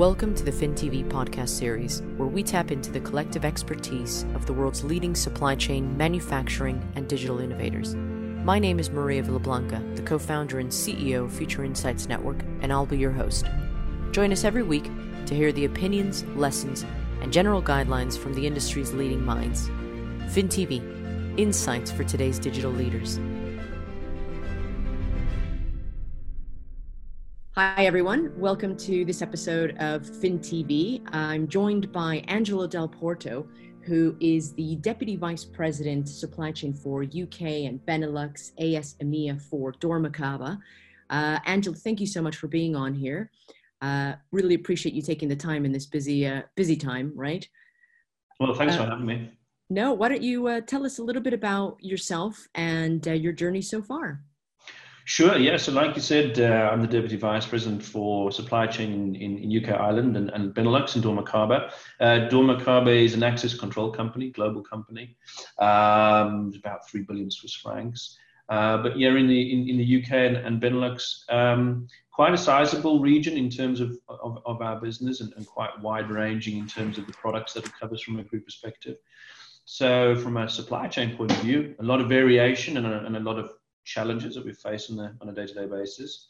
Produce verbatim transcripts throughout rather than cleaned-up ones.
Welcome to the FinTV podcast series, where we tap into the collective expertise of the world's leading supply chain, manufacturing, and digital innovators. My name is Maria Villablanca, the co-founder and C E O of Future Insights Network, and I'll be your host. Join us every week to hear the opinions, lessons, and general guidelines from the industry's leading minds. FinTV, insights for today's digital leaders. Hi, everyone. Welcome to this episode of FinTV. I'm joined by Angelo Dalporto, who is the Deputy Vice President, Supply Chain for U K and BeNeLux, A S EMEA for Dormakaba. Uh, Angelo, thank you so much for being on here. Uh, really appreciate you taking the time in this busy, uh, busy time, right? Well, thanks uh, for having me. No, why don't you uh, tell us a little bit about yourself and uh, your journey so far? Sure, yeah. So like you said, uh, I'm the Deputy Vice President for Supply Chain in, in U K, Ireland and, and BeNeLux and Dormakaba. Uh, Dormakaba is an access control company, global company. Um, it's about three billion Swiss francs. Uh, but yeah, in the in, in the U K and, and BeNeLux, um, quite a sizable region in terms of, of, of our business and, and quite wide-ranging in terms of the products that it covers from a group perspective. So from a supply chain point of view, a lot of variation and a, and a lot of challenges that we face on, the, on a day-to-day basis.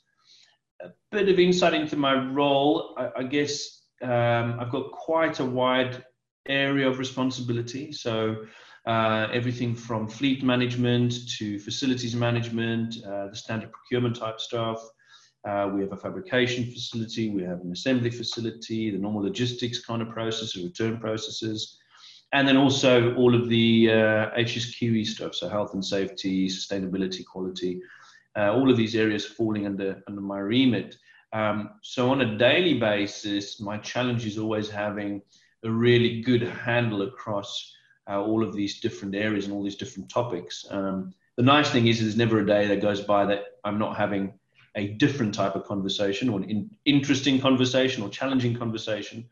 A bit of insight into my role, I, I guess um, I've got quite a wide area of responsibility. So uh, everything from fleet management to facilities management, uh, the standard procurement type stuff. Uh, we have a fabrication facility, we have an assembly facility, the normal logistics kind of processes, return processes. And then also all of the uh, H S Q E stuff, so health and safety, sustainability, quality, uh, all of these areas falling under, under my remit. Um, so on a daily basis, my challenge is always having a really good handle across uh, all of these different areas and all these different topics. Um, the nice thing is there's never a day that goes by that I'm not having a different type of conversation or an in- interesting conversation or challenging conversation.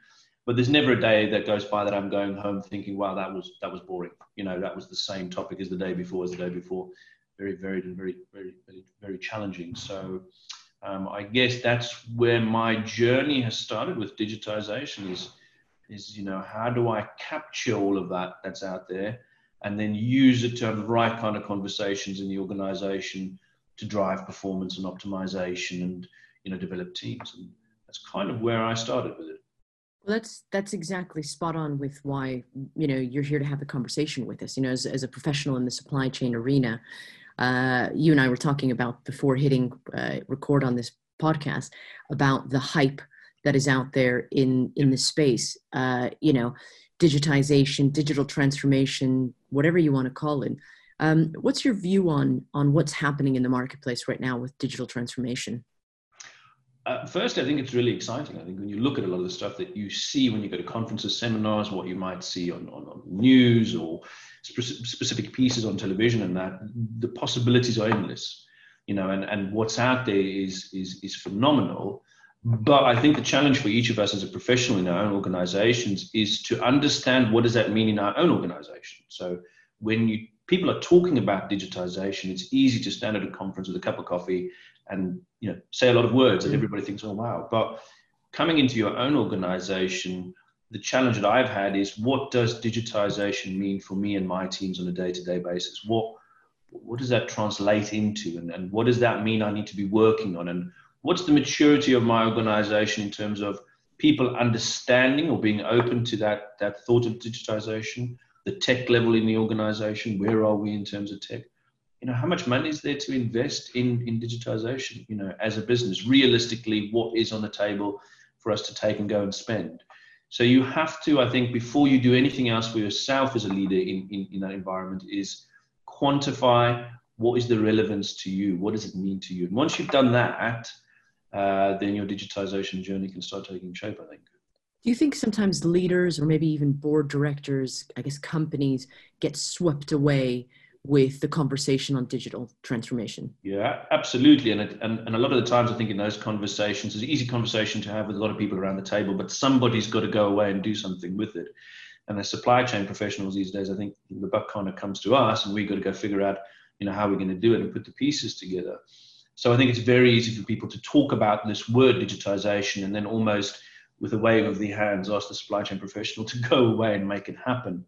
But there's never a day that goes by that I'm going home thinking, wow, that was that was boring. You know, that was the same topic as the day before, as the day before. Very varied and very, very, very, very challenging. So um, I guess that's where my journey has started with digitization is, is, you know, how do I capture all of that that's out there and then use it to have the right kind of conversations in the organization to drive performance and optimization and, you know, develop teams. And that's kind of where I started with it. Well, that's that's exactly spot on with why, you know, you're here to have a conversation with us. You know, as, as a professional in the supply chain arena, uh, you and I were talking about before hitting uh, record on this podcast about the hype that is out there in, in this space, uh, you know, digitization, digital transformation, whatever you want to call it. Um, what's your view on on what's happening in the marketplace right now with digital transformation? Uh, firstly, I think it's really exciting. I think when you look at a lot of the stuff that you see when you go to conferences, seminars, what you might see on, on, on news or spe- specific pieces on television and that, the possibilities are endless, you know, and, and what's out there is, is, is phenomenal. But I think the challenge for each of us as a professional in our own organizations is to understand what does that mean in our own organization. So when you people are talking about digitization, it's easy to stand at a conference with a cup of coffee and, you know, say a lot of words and everybody thinks, oh, wow. But coming into your own organization, the challenge that I've had is what does digitization mean for me and my teams on a day-to-day basis? What what does that translate into? And, and what does that mean I need to be working on? And what's the maturity of my organization in terms of people understanding or being open to that, that thought of digitization, the tech level in the organization? Where are we in terms of tech? You know, how much money is there to invest in, in digitization, you know, as a business? Realistically, what is on the table for us to take and go and spend? So you have to, I think, before you do anything else for yourself as a leader in, in, in that environment, is quantify what is the relevance to you? What does it mean to you? And once you've done that, uh, then your digitization journey can start taking shape, I think. Do you think sometimes leaders or maybe even board directors, I guess companies, get swept away with the conversation on digital transformation? Yeah, absolutely. And, it, and and a lot of the times I think in those conversations, it's an easy conversation to have with a lot of people around the table, but somebody's got to go away and do something with it. And as supply chain professionals these days, I think the buck kind of comes to us and we've got to go figure out, you know, how we're going to do it and put the pieces together. So I think it's very easy for people to talk about this word digitization and then almost with a wave of the hands, ask the supply chain professional to go away and make it happen.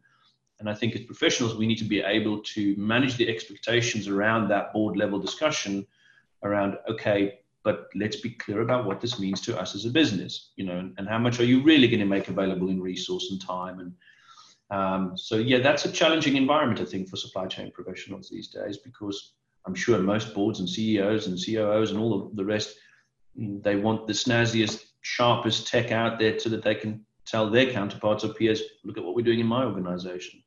And I think as professionals, we need to be able to manage the expectations around that board level discussion around, okay, but let's be clear about what this means to us as a business, you know, and, and how much are you really going to make available in resource and time. And um, so, yeah, that's a challenging environment, I think, for supply chain professionals these days, because I'm sure most boards and C E Os and C O Os and all of the rest, they want the snazziest, sharpest tech out there so that they can tell their counterparts or peers, look at what we're doing in my organization.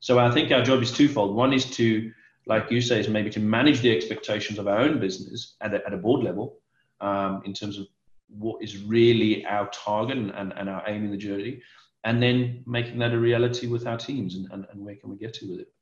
So I think our job is twofold. One is to, like you say, is maybe to manage the expectations of our own business at a, at a board level um, in terms of what is really our target and, and, and our aim in the journey, and then making that a reality with our teams and, and, and where can we get to with it.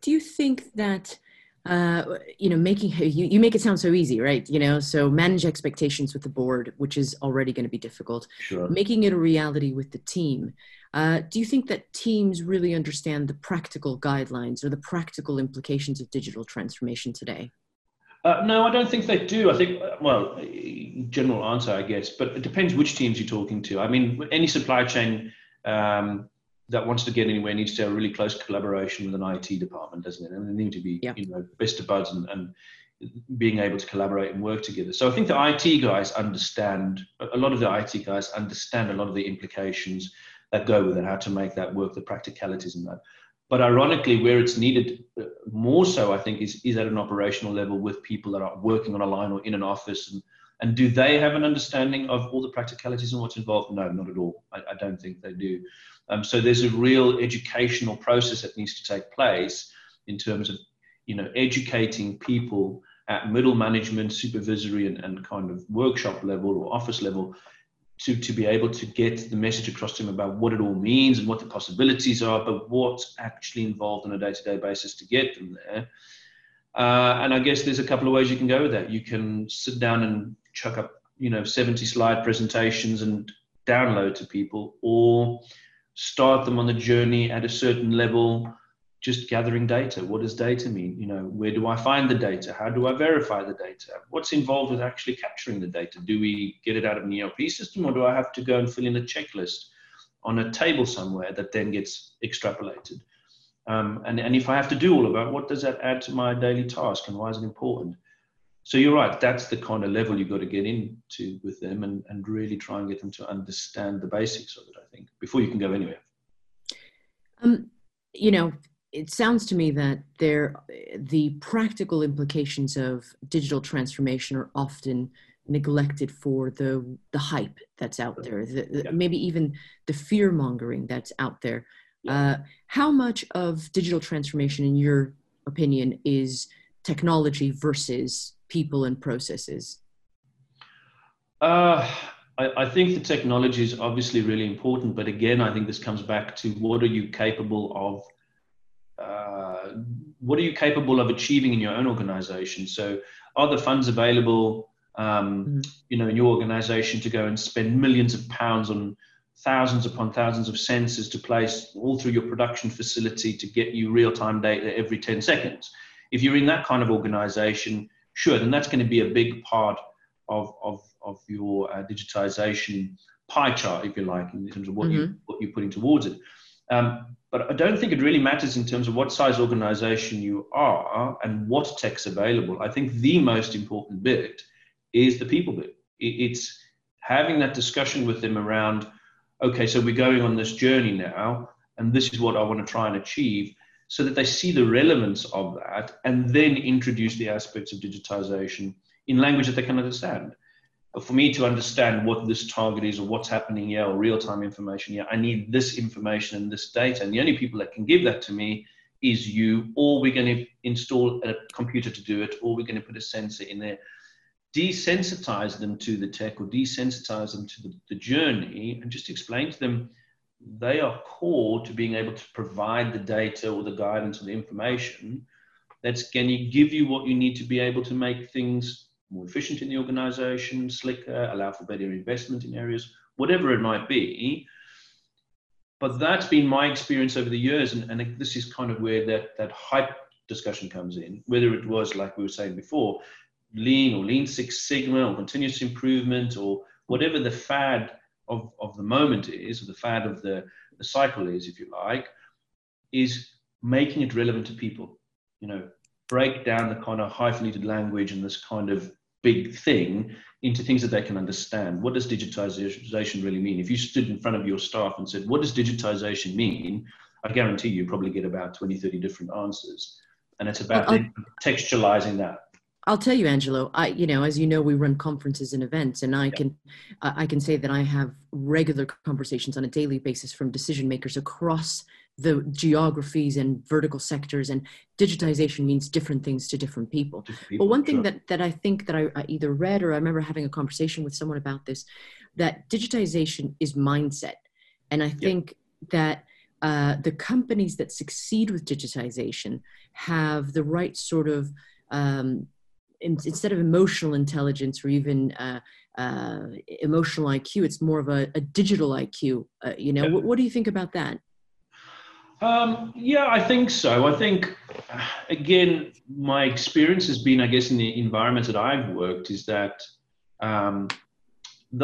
Do you think that, uh, you know, making, you, you make it sound so easy, right? You know, so manage expectations with the board, which is already going to be difficult, sure. Making it a reality with the team. Uh, do you think that teams really understand the practical guidelines or the practical implications of digital transformation today? Uh, no, I don't think they do. I think, well, general answer, I guess, but it depends which teams you're talking to. I mean, any supply chain um, that wants to get anywhere needs to have a really close collaboration with an I T department, doesn't it? And they need to be, yeah. you know, best of buds and, and being able to collaborate and work together. So I think the I T guys understand, a lot of the I T guys understand a lot of the implications that go with it, how to make that work, the practicalities and that. But ironically, where it's needed more so, I think, is, is at an operational level with people that are working on a line or in an office. And, and do they have an understanding of all the practicalities and what's involved? No, not at all. I, I don't think they do. Um, so there's a real educational process that needs to take place in terms of, you know, educating people at middle management, supervisory and, and kind of workshop level or office level to, to be able to get the message across to them about what it all means and what the possibilities are, but what's actually involved on a day-to-day basis to get them there. Uh, and I guess there's a couple of ways you can go with that. You can sit down and chuck up, you know, seventy slide presentations and download to people, or start them on the journey at a certain level, just gathering data. What does data mean? You know, where do I find the data? How do I verify the data? What's involved with actually capturing the data? Do we get it out of an E R P system, or do I have to go and fill in a checklist on a table somewhere that then gets extrapolated? Um, and, and if I have to do all of that, what does that add to my daily task and why is it important? So you're right, that's the kind of level you've got to get into with them and, and really try and get them to understand the basics of it, I think, before you can go anywhere. Um, you know, it sounds to me that there, the practical implications of digital transformation are often neglected for the, the hype that's out there, the, the, yeah. maybe even the fear-mongering that's out there. Yeah. Uh, how much of digital transformation, in your opinion, is technology versus people and processes? Uh, I, I think the technology is obviously really important, but again, I think this comes back to what are you capable of Uh, what are you capable of achieving in your own organization? So are the funds available, um, mm-hmm. you know, in your organization to go and spend millions of pounds on thousands upon thousands of sensors to place all through your production facility to get you real-time data every ten seconds? If you're in that kind of organization, sure, then that's going to be a big part of, of, of your uh, digitization pie chart, if you like, in terms of what, mm-hmm. you, what you're putting towards it. Um, but I don't think it really matters in terms of what size organization you are and what tech's available. I think the most important bit is the people bit. It's having that discussion with them around, okay, so we're going on this journey now, and this is what I want to try and achieve, so that they see the relevance of that and then introduce the aspects of digitization in language that they can understand. For me to understand what this target is or what's happening here or real-time information here, I need this information and this data. And the only people that can give that to me is you, or we're going to install a computer to do it, or we're going to put a sensor in there. Desensitize them to the tech or desensitize them to the, the journey and just explain to them they are core to being able to provide the data or the guidance or the information that's going to give you what you need to be able to make things more efficient in the organization, slicker, allow for better investment in areas, whatever it might be. But that's been my experience over the years. And, and this is kind of where that, that hype discussion comes in, whether it was, like we were saying before, lean or lean Six Sigma or continuous improvement or whatever the fad of, of the moment is, or the fad of the, the cycle is, if you like, is making it relevant to people. You know, break down the kind of hyphenated language and this kind of big thing into things that they can understand. What does digitization really mean? If you stood in front of your staff and said, what does digitization mean? I guarantee you probably get about twenty, thirty different answers. And it's about I'll, contextualizing that. I'll tell you, Angelo, I, you know, as you know, we run conferences and events, and I yeah. can, uh, I can say that I have regular conversations on a daily basis from decision makers across the geographies and vertical sectors, and digitization means different things to different people. Different people but one thing sure. that, that I think that I, I either read, or I remember having a conversation with someone about this, that digitization is mindset. And I think yeah. that Uh, the companies that succeed with digitization have the right sort of, um, in, instead of emotional intelligence or even uh, uh, emotional I Q, it's more of a, a digital I Q. Uh, you know, yeah. what, what do you think about that? Um, yeah, I think so. I think, again, my experience has been, I guess, in the environment that I've worked, is that um,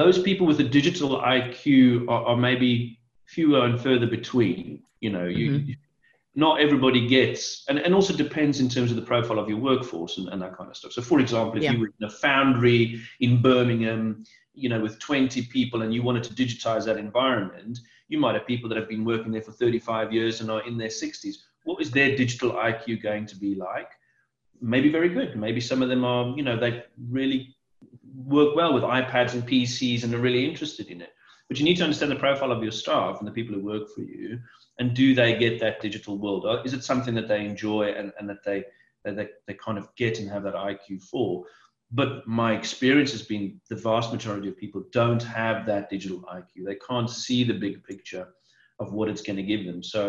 those people with a digital I Q are, are maybe fewer and further between, you know, you, mm-hmm. you, not everybody gets, and, and also depends in terms of the profile of your workforce and, and that kind of stuff. So for example, if yeah. you were in a foundry in Birmingham, you know, with twenty people and you wanted to digitize that environment, you might have people that have been working there for thirty-five years and are in their sixties. What is their digital I Q going to be like? Maybe very good. Maybe some of them are, you know, they really work well with iPads and P Cs and are really interested in it. But you need to understand the profile of your staff and the people who work for you, and do they get that digital world? Is it something that they enjoy and, and that they that they, they kind of get and have that I Q for? But my experience has been the vast majority of people don't have that digital I Q. They can't see the big picture of what it's going to give them. So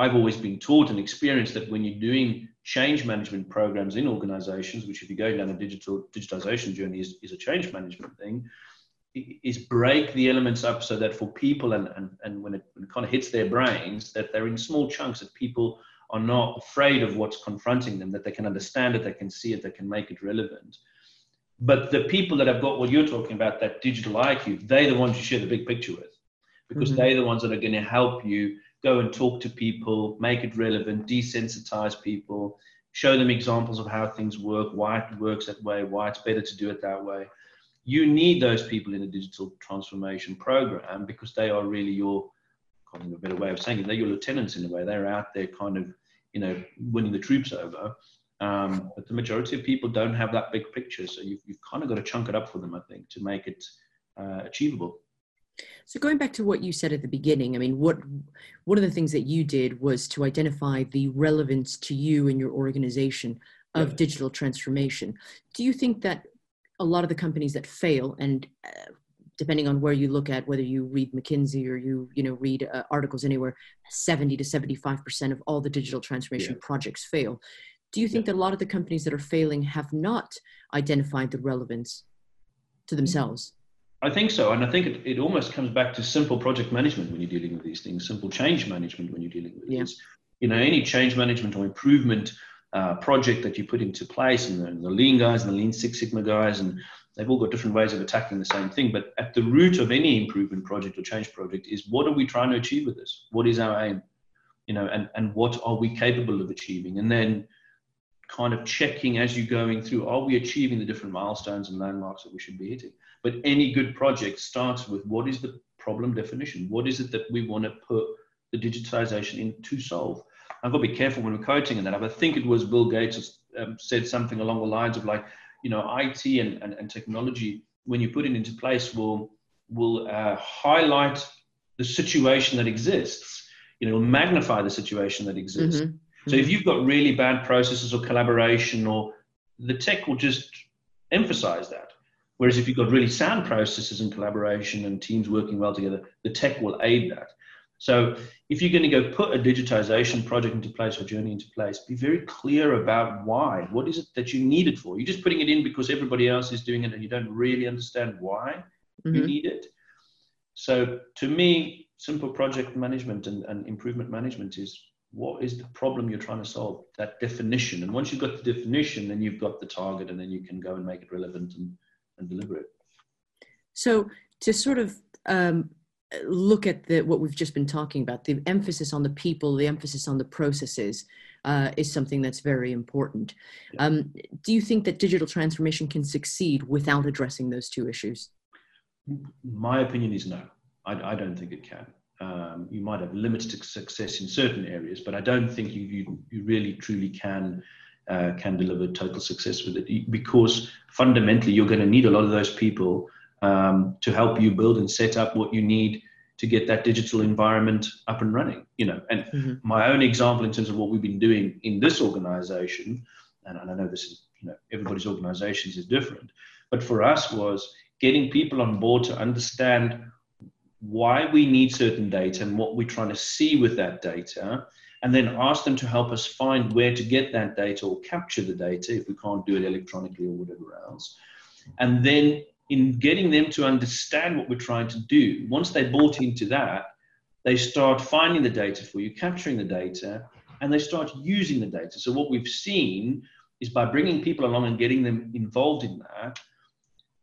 I've always been taught and experienced that when you're doing change management programs in organizations, which if you go down a digital digitization journey is, is a change management thing, is break the elements up so that for people and, and, and when, it, when it kind of hits their brains, that they're in small chunks, that people are not afraid of what's confronting them, that they can understand it, they can see it, they can make it relevant. But the people that have got what you're talking about, that digital I Q, they're the ones you share the big picture with, because mm-hmm. they're the ones that are going to help you go and talk to people, make it relevant, desensitize people, show them examples of how things work, why it works that way, why it's better to do it that way. You need those people in a digital transformation program, because they are really your, I can't think of a better way of saying it, they're your lieutenants in a way. They're out there kind of, you know, winning the troops over. Um, but the majority of people don't have that big picture. So you've, you've kind of got to chunk it up for them, I think, to make it uh, achievable. So going back to what you said at the beginning, I mean, what one of the things that you did was to identify the relevance to you and your organization of yeah. digital transformation. Do you think that a lot of the companies that fail, and uh, depending on where you look at, whether you read McKinsey or you you know read uh, articles anywhere, seventy to seventy-five percent of all the digital transformation yeah. projects fail. Do you think yeah. that a lot of the companies that are failing have not identified the relevance to themselves? I think so, and I think it, it almost comes back to simple project management when you're dealing with these things, simple change management when you're dealing with yeah. this. You know, any change management or improvement Uh, project that you put into place, and the, and the Lean guys and the Lean Six Sigma guys, and they've all got different ways of attacking the same thing. But at the root of any improvement project or change project is, what are we trying to achieve with this? What is our aim? You know, and, and what are we capable of achieving? And then kind of checking as you're going through, are we achieving the different milestones and landmarks that we should be hitting? But any good project starts with, what is the problem definition? What is it that we want to put the digitization in to solve? I've got to be careful when we're quoting in that. I think it was Bill Gates um, said something along the lines of, like, you know, I T and, and, and technology, when you put it into place, will will uh, highlight the situation that exists. You know, it'll magnify the situation that exists. Mm-hmm. So mm-hmm. if you've got really bad processes or collaboration, or the tech will just emphasize that. Whereas if you've got really sound processes and collaboration and teams working well together, the tech will aid that. So if you're going to go put a digitization project into place or journey into place, be very clear about why. What is it that you need it for? You're just putting it in because everybody else is doing it and you don't really understand why mm-hmm. you need it. So to me, simple project management and, and improvement management is, what is the problem you're trying to solve? That definition. And once you've got the definition, then you've got the target, and then you can go and make it relevant and, and deliver it. So to sort of um, look at the, what we've just been talking about, the emphasis on the people, the emphasis on the processes uh, is something that's very important. Yeah. Um, do you think that digital transformation can succeed without addressing those two issues? My opinion is no. I, I don't think it can. Um, you might have limited success in certain areas, but I don't think you, you, you really truly can uh, can deliver total success with it, because fundamentally you're going to need a lot of those people um, to help you build and set up what you need to get that digital environment up and running. You know, and mm-hmm. my own example in terms of what we've been doing in this organisation, and I know this is, you know, everybody's organisations is different, but for us was getting people on board to understand why we need certain data and what we're trying to see with that data, and then ask them to help us find where to get that data or capture the data if we can't do it electronically or whatever else. And then in getting them to understand what we're trying to do, once they bought into that, they start finding the data for you, capturing the data, and they start using the data. So what we've seen is by bringing people along and getting them involved in that,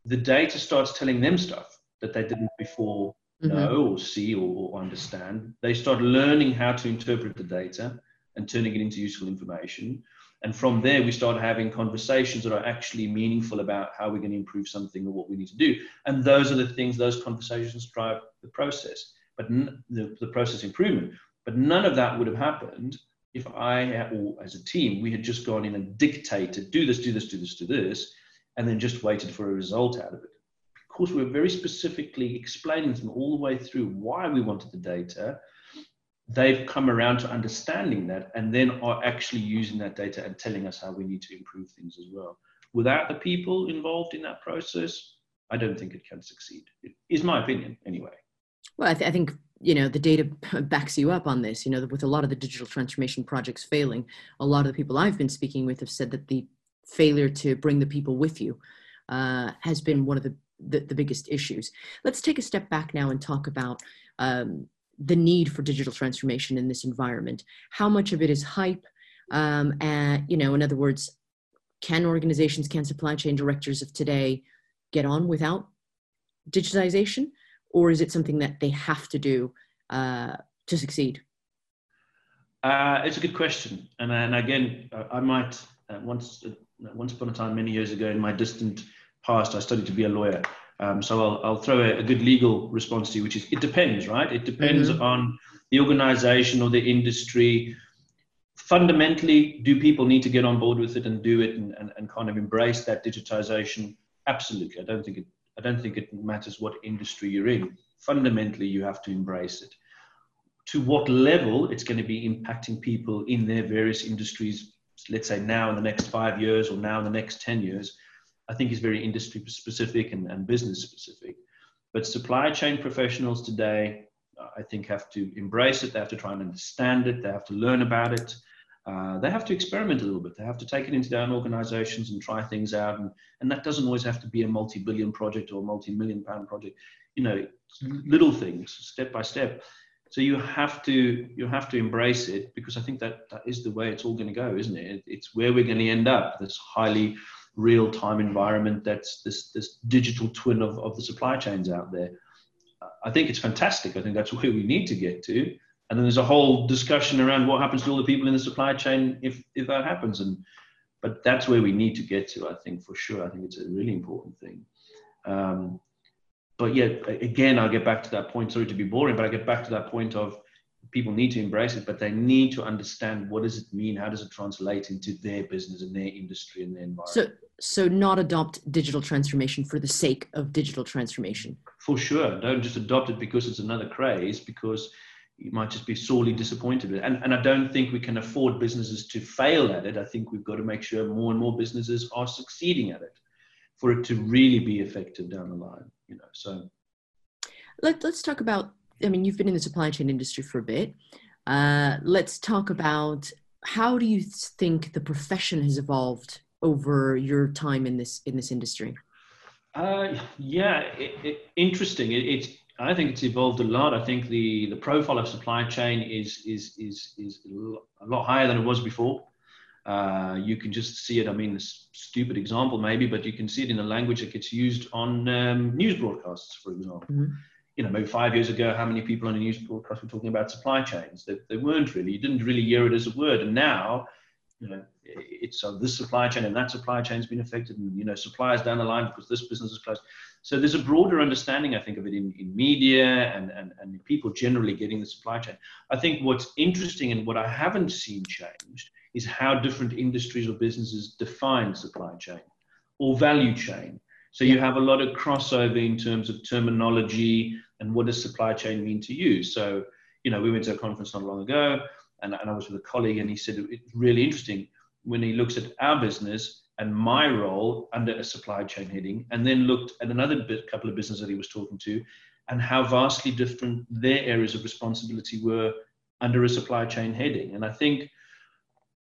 the data starts telling them stuff that they didn't before know or see or, or understand. They start learning how to interpret the data and turning it into useful information. And from there, we start having conversations that are actually meaningful about how we're going to improve something or what we need to do. And those are the things, those conversations drive the process, but n the, the process improvement. But none of that would have happened if I, or as a team, we had just gone in and dictated, do this, do this, do this, do this, and then just waited for a result out of it. Course, we're very specifically explaining them all the way through why we wanted the data. They've come around to understanding that, and then are actually using that data and telling us how we need to improve things as well. Without the people involved in that process, I don't think it can succeed. It is my opinion anyway. Well, I, th I think, you know, the data backs you up on this. You know, with a lot of the digital transformation projects failing, a lot of the people I've been speaking with have said that the failure to bring the people with you uh, has been one of the The, the biggest issues. Let's take a step back now and talk about um, the need for digital transformation in this environment. How much of it is hype? Um, and, you know, in other words, can organizations, can supply chain directors of today get on without digitization? Or is it something that they have to do uh, to succeed? Uh, it's a good question. And, and again, I might, uh, once, uh, once upon a time, many years ago in my distant past, I studied to be a lawyer, um, so I'll, I'll throw a, a good legal response to you, which is it depends, right? It depends mm-hmm. on the organization or the industry. Fundamentally, do people need to get on board with it and do it and, and, and kind of embrace that digitization? Absolutely. I don't think it, I don't think it matters what industry you're in. Fundamentally, you have to embrace it. To what level it's going to be impacting people in their various industries, let's say now in the next five years or now in the next ten years, I think is very industry specific and, and business specific. But supply chain professionals today, I think, have to embrace it. They have to try and understand it. They have to learn about it. Uh, they have to experiment a little bit. They have to take it into their own organizations and try things out. And, and that doesn't always have to be a multi-billion project or a multi-million pound project. You know, little things, step by step. So you have to, you have to embrace it, because I think that, that is the way it's all going to go, isn't it? It's where we're going to end up. That's highly real-time environment, that's this this digital twin of, of the supply chains out there. I think it's fantastic. I think that's where we need to get to. And then there's a whole discussion around what happens to all the people in the supply chain if, if that happens. And but that's where we need to get to, I think, for sure. I think it's a really important thing. Um, but yeah, again, I'll get back to that point. Sorry to be boring, but I get back to that point of people need to embrace it, but they need to understand what does it mean? How does it translate into their business and their industry and their environment? So, so not adopt digital transformation for the sake of digital transformation. For sure. Don't just adopt it because it's another craze, because you might just be sorely disappointed with it. And, and I don't think we can afford businesses to fail at it. I think we've got to make sure more and more businesses are succeeding at it for it to really be effective down the line, you know, so. Let, let's talk about, I mean, you've been in the supply chain industry for a bit. Uh, let's talk about, how do you think the profession has evolved over your time in this in this industry? Uh, yeah, it, it, interesting. It, it's I think it's evolved a lot. I think the the profile of supply chain is is is is a lot higher than it was before. Uh, you can just see it. I mean, it's a stupid example maybe, but you can see it in the language that gets used on um, news broadcasts, for example. Mm-hmm. You know, maybe five years ago, how many people on a news broadcast were talking about supply chains? They, they weren't really. You didn't really hear it as a word. And now, you know, it's uh, this supply chain and that supply chain's been affected, and, you know, suppliers down the line because this business is closed. So there's a broader understanding, I think, of it in, in media and, and, and people generally getting the supply chain. I think what's interesting and what I haven't seen changed is how different industries or businesses define supply chain or value chain. So you have a lot of crossover in terms of terminology and what does supply chain mean to you. So, you know, we went to a conference not long ago, and, and I was with a colleague, and he said it's really interesting when he looks at our business and my role under a supply chain heading, and then looked at another bit, couple of businesses that he was talking to, and how vastly different their areas of responsibility were under a supply chain heading. And I think,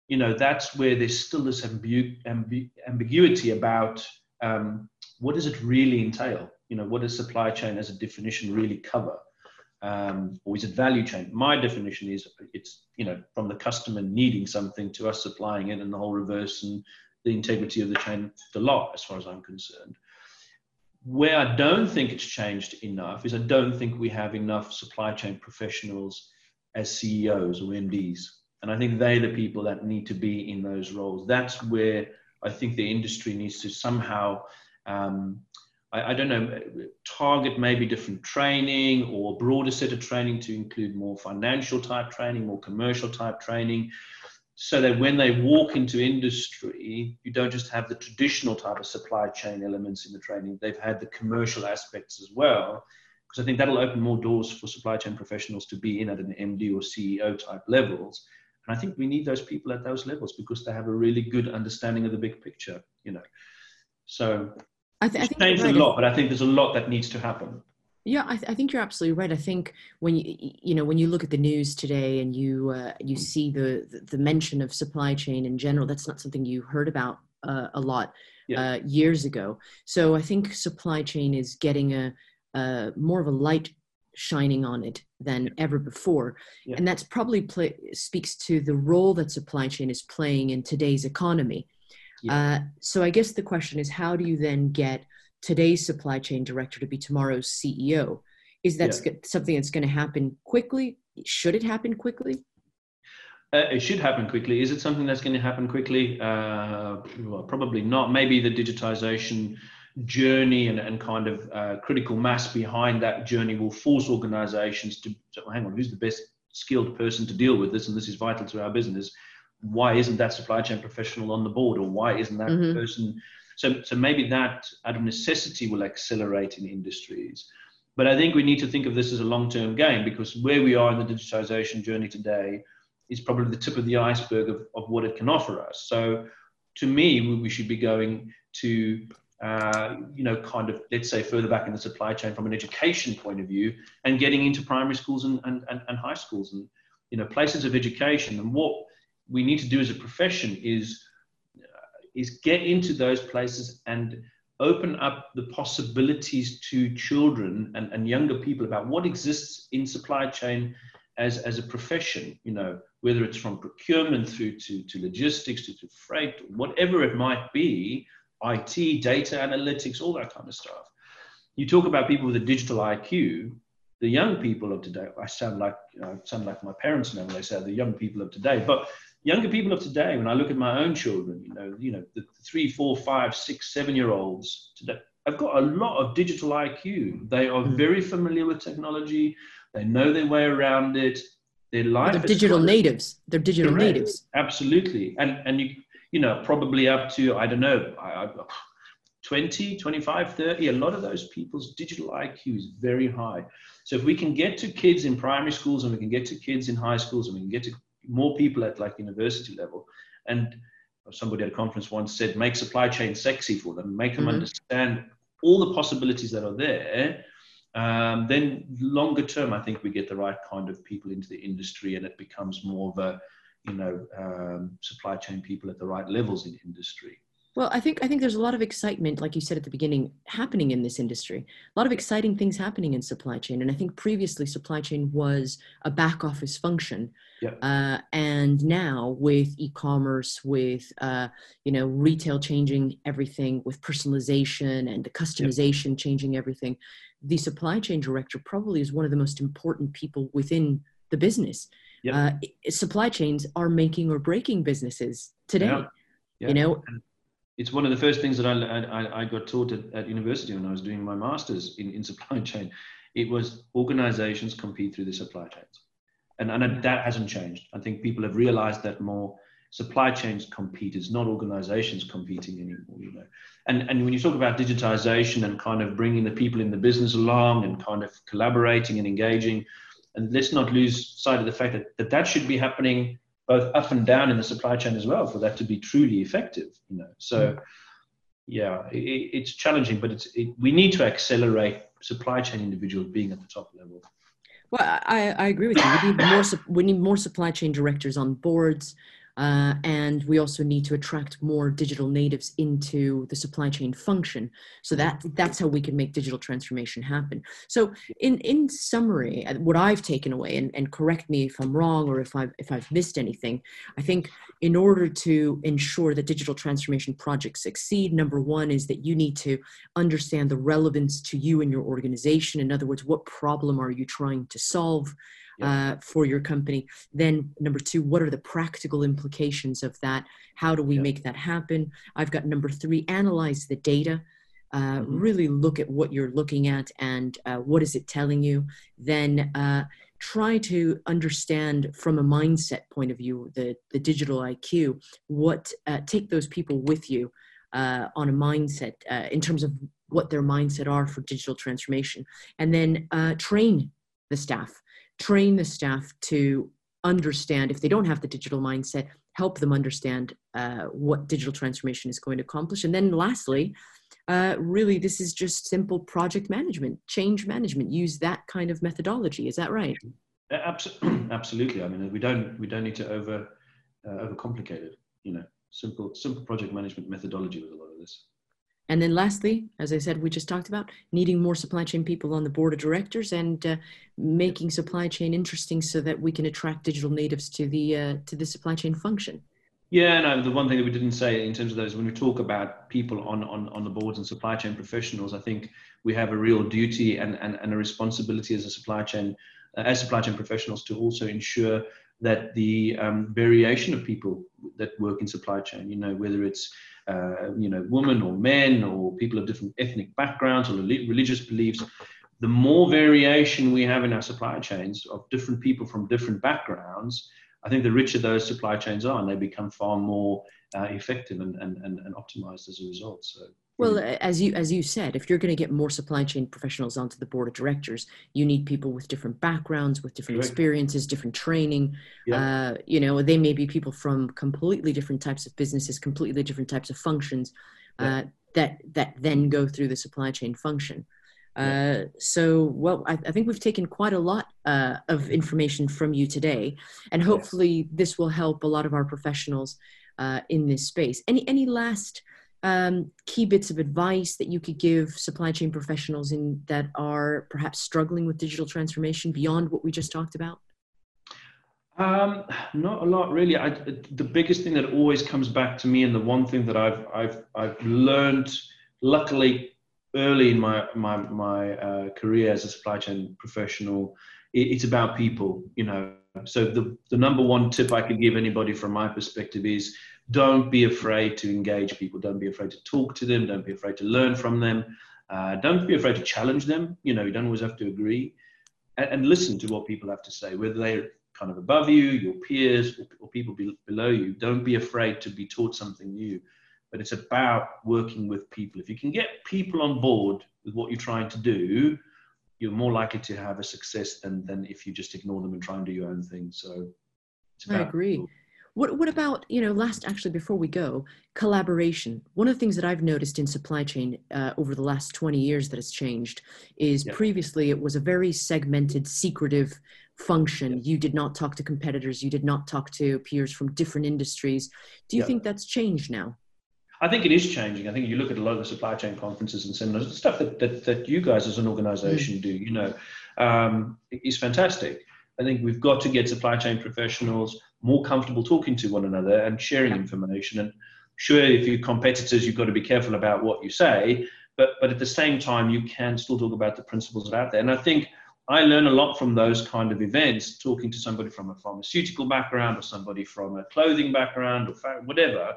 you know, that's where there's still this ambu- ambu- ambiguity about um, what does it really entail? You know, what does supply chain as a definition really cover? Um, or is it value chain? My definition is it's, you know, from the customer needing something to us supplying it, and the whole reverse and the integrity of the chain, the lot, as far as I'm concerned. Where I don't think it's changed enough is I don't think we have enough supply chain professionals as C E Os or M Ds. And I think they're the people that need to be in those roles. That's where I think the industry needs to somehow... Um, I, I don't know, target maybe different training or a broader set of training to include more financial type training, more commercial type training, so that when they walk into industry, you don't just have the traditional type of supply chain elements in the training. They've had the commercial aspects as well, because I think that'll open more doors for supply chain professionals to be in at an M D or C E O type levels. And I think we need those people at those levels because they have a really good understanding of the big picture, you know. So I th- it's I think changed right. a lot, but I think there's a lot that needs to happen. Yeah, I, th- I think you're absolutely right. I think when you, you know, when you look at the news today and you uh, you see the, the the mention of supply chain in general, that's not something you heard about uh, a lot yeah. uh, years ago. So I think supply chain is getting a, a more of a light shining on it than yeah. ever before. Yeah. And that's probably play- speaks to the role that supply chain is playing in today's economy. Uh, so I guess the question is, how do you then get today's supply chain director to be tomorrow's C E O? Is that yeah. something that's going to happen quickly? Should it happen quickly? Uh, it should happen quickly. Is it something that's going to happen quickly? Uh, well, probably not. Maybe the digitization journey and, and kind of uh, critical mass behind that journey will force organizations to, so hang on, who's the best skilled person to deal with this? And this is vital to our business. Why isn't that supply chain professional on the board, or why isn't that mm-hmm. person? So, so maybe that out of necessity will accelerate in industries. But I think we need to think of this as a long-term game, because where we are in the digitization journey today is probably the tip of the iceberg of, of what it can offer us. So to me, we, we should be going to, uh, you know, kind of, let's say further back in the supply chain from an education point of view, and getting into primary schools and, and, and, and high schools and, you know, places of education. And what we need to do as a profession is uh, is get into those places and open up the possibilities to children and, and younger people about what exists in supply chain as, as a profession, you know, whether it's from procurement through to, to logistics, to, to freight, whatever it might be, I T, data analytics, all that kind of stuff. You talk about people with a digital I Q. The young people of today, I sound like, you know, I sound like my parents now when they say the young people of today, but younger people of today, when I look at my own children, you know, you know, the three, four, five, six, seven-year-olds today, I've got a lot of digital I Q. They are very familiar with technology. They know their way around it. Their life. They're digital natives. They're digital correct. natives. Absolutely, and and you you know, probably up to I don't know, I, I, twenty, twenty-five, thirty. A lot of those people's digital I Q is very high. So if we can get to kids in primary schools, and we can get to kids in high schools, and we can get to more people at like university level. And somebody at a conference once said, make supply chain sexy for them, make them mm-hmm. understand all the possibilities that are there. Um, then longer term, I think we get the right kind of people into the industry, and it becomes more of a, you know, um, supply chain people at the right levels in industry. Well, I think, I think there's a lot of excitement, like you said at the beginning, happening in this industry. A lot of exciting things happening in supply chain. And I think previously supply chain was a back office function. Yep. Uh, and now with e-commerce, with, uh, you know, retail changing everything, with personalization and the customization yep. changing everything, the supply chain director probably is one of the most important people within the business. Yep. Uh, supply chains are making or breaking businesses today, yeah. Yeah. you know. It's one of the first things that I, I, I got taught at, at university when I was doing my master's in, in supply chain. It was organizations compete through the supply chains. And, and that hasn't changed. I think people have realized that more. Supply chains compete. It's not organizations competing anymore, you know. And, and when you talk about digitization and kind of bringing the people in the business along and kind of collaborating and engaging, and let's not lose sight of the fact that that, that should be happening both up and down in the supply chain as well, for that to be truly effective, you know. So, yeah, it, it's challenging, but it's it, we need to accelerate supply chain individuals being at the top level. Well, I, I agree with you. We need more. We need more supply chain directors on boards, uh, and we also need to attract more digital natives into the supply chain function. So that that's how we can make digital transformation happen. So, in in summary, what I've taken away, and, and correct me if I'm wrong or if I if I've missed anything, I think in order to ensure that digital transformation projects succeed, number one is that you need to understand the relevance to you and your organization. In other words, what problem are you trying to solve uh, for your company? Then number two, what are the practical implications of that? How do we yeah. make that happen? I've got number three, analyze the data. Uh, mm-hmm. Really look at what you're looking at and uh, what is it telling you. Then uh, try to understand from a mindset point of view, the, the digital I Q, what uh, take those people with you uh, on a mindset uh, in terms of what their mindset are for digital transformation. And then uh, train the staff, train the staff to understand if they don't have the digital mindset, help them understand uh, what digital transformation is going to accomplish. And then lastly, Uh, really, this is just simple project management, change management. Use that kind of methodology. Is that right? Absolutely. I mean, we don't we don't need to over uh, overcomplicate it. You know, simple simple project management methodology with a lot of this. And then, lastly, as I said, we just talked about needing more supply chain people on the board of directors and uh, making supply chain interesting so that we can attract digital natives to the uh, to the supply chain function. Yeah, no, the one thing that we didn't say in terms of those, when we talk about people on, on, on the boards and supply chain professionals, I think we have a real duty and, and, and a responsibility as a supply chain, uh, as supply chain professionals to also ensure that the um, variation of people that work in supply chain, you know, whether it's, uh, you know, women or men or people of different ethnic backgrounds or religious beliefs, the more variation we have in our supply chains of different people from different backgrounds, I think the richer those supply chains are, and they become far more uh, effective and, and, and, and optimized as a result. So, well, as you, as you said, if you're going to get more supply chain professionals onto the board of directors, you need people with different backgrounds, with different correct. experiences, different training. Yeah. Uh, you know, they may be people from completely different types of businesses, completely different types of functions uh, yeah. that, that then go through the supply chain function. Uh, so, well, I, I think we've taken quite a lot uh, of information from you today, and hopefully yes. this will help a lot of our professionals uh, in this space. Any, any last um, key bits of advice that you could give supply chain professionals in that are perhaps struggling with digital transformation beyond what we just talked about? Um, not a lot, really. I, the biggest thing that always comes back to me, and the one thing that I've, I've, I've learned, luckily, early in my my, my uh, career as a supply chain professional, it, it's about people, you know. So the, the number one tip I could give anybody from my perspective is don't be afraid to engage people. Don't be afraid to talk to them. Don't be afraid to learn from them. Uh, don't be afraid to challenge them. You know, you don't always have to agree. And, and listen to what people have to say, whether they're kind of above you, your peers, or, or people be, below you. Don't be afraid to be taught something new. But it's about working with people. If you can get people on board with what you're trying to do, you're more likely to have a success than, than if you just ignore them and try and do your own thing. So it's about I agree. People. What, what about, you know, last, actually, before we go, collaboration. One of the things that I've noticed in supply chain uh, over the last twenty years that has changed is yeah. previously it was a very segmented, secretive function. Yeah. You did not talk to competitors. You did not talk to peers from different industries. Do you yeah. think that's changed now? I think it is changing. I think you look at a lot of the supply chain conferences and seminars, the stuff that, that, that you guys as an organization mm. do, you know, um, is fantastic. I think we've got to get supply chain professionals more comfortable talking to one another and sharing yeah. information. And sure, if you're competitors, you've got to be careful about what you say, but, but at the same time, you can still talk about the principles out there. And I think I learn a lot from those kind of events, talking to somebody from a pharmaceutical background or somebody from a clothing background or whatever,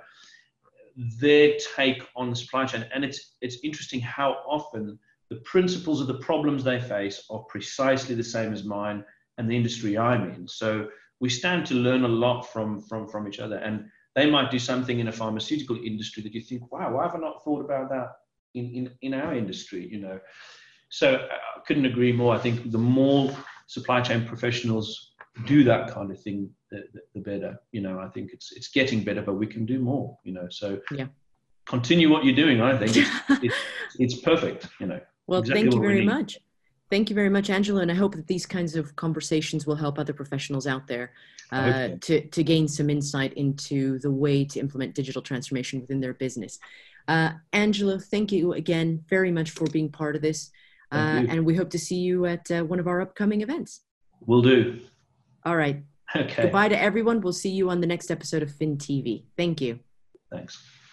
their take on the supply chain. And it's, it's interesting how often the principles of the problems they face are precisely the same as mine and the industry I'm in. So we stand to learn a lot from, from, from each other. And they might do something in a pharmaceutical industry that you think, wow, why have I not thought about that in, in, in our industry, you know? So I couldn't agree more. I think the more supply chain professionals do that kind of thing, the, the, the better. You know, I think it's it's getting better, but we can do more, you know. So yeah. continue what you're doing, I think. It's, it's, it's perfect, you know. Well, exactly thank you very we much. Thank you very much, Angelo. And I hope that these kinds of conversations will help other professionals out there uh, to, to gain some insight into the way to implement digital transformation within their business. Uh, Angelo, thank you again very much for being part of this. Uh, and we hope to see you at uh, one of our upcoming events. Will do. All right. Okay. Goodbye to everyone. We'll see you on the next episode of FinTV. Thank you. Thanks.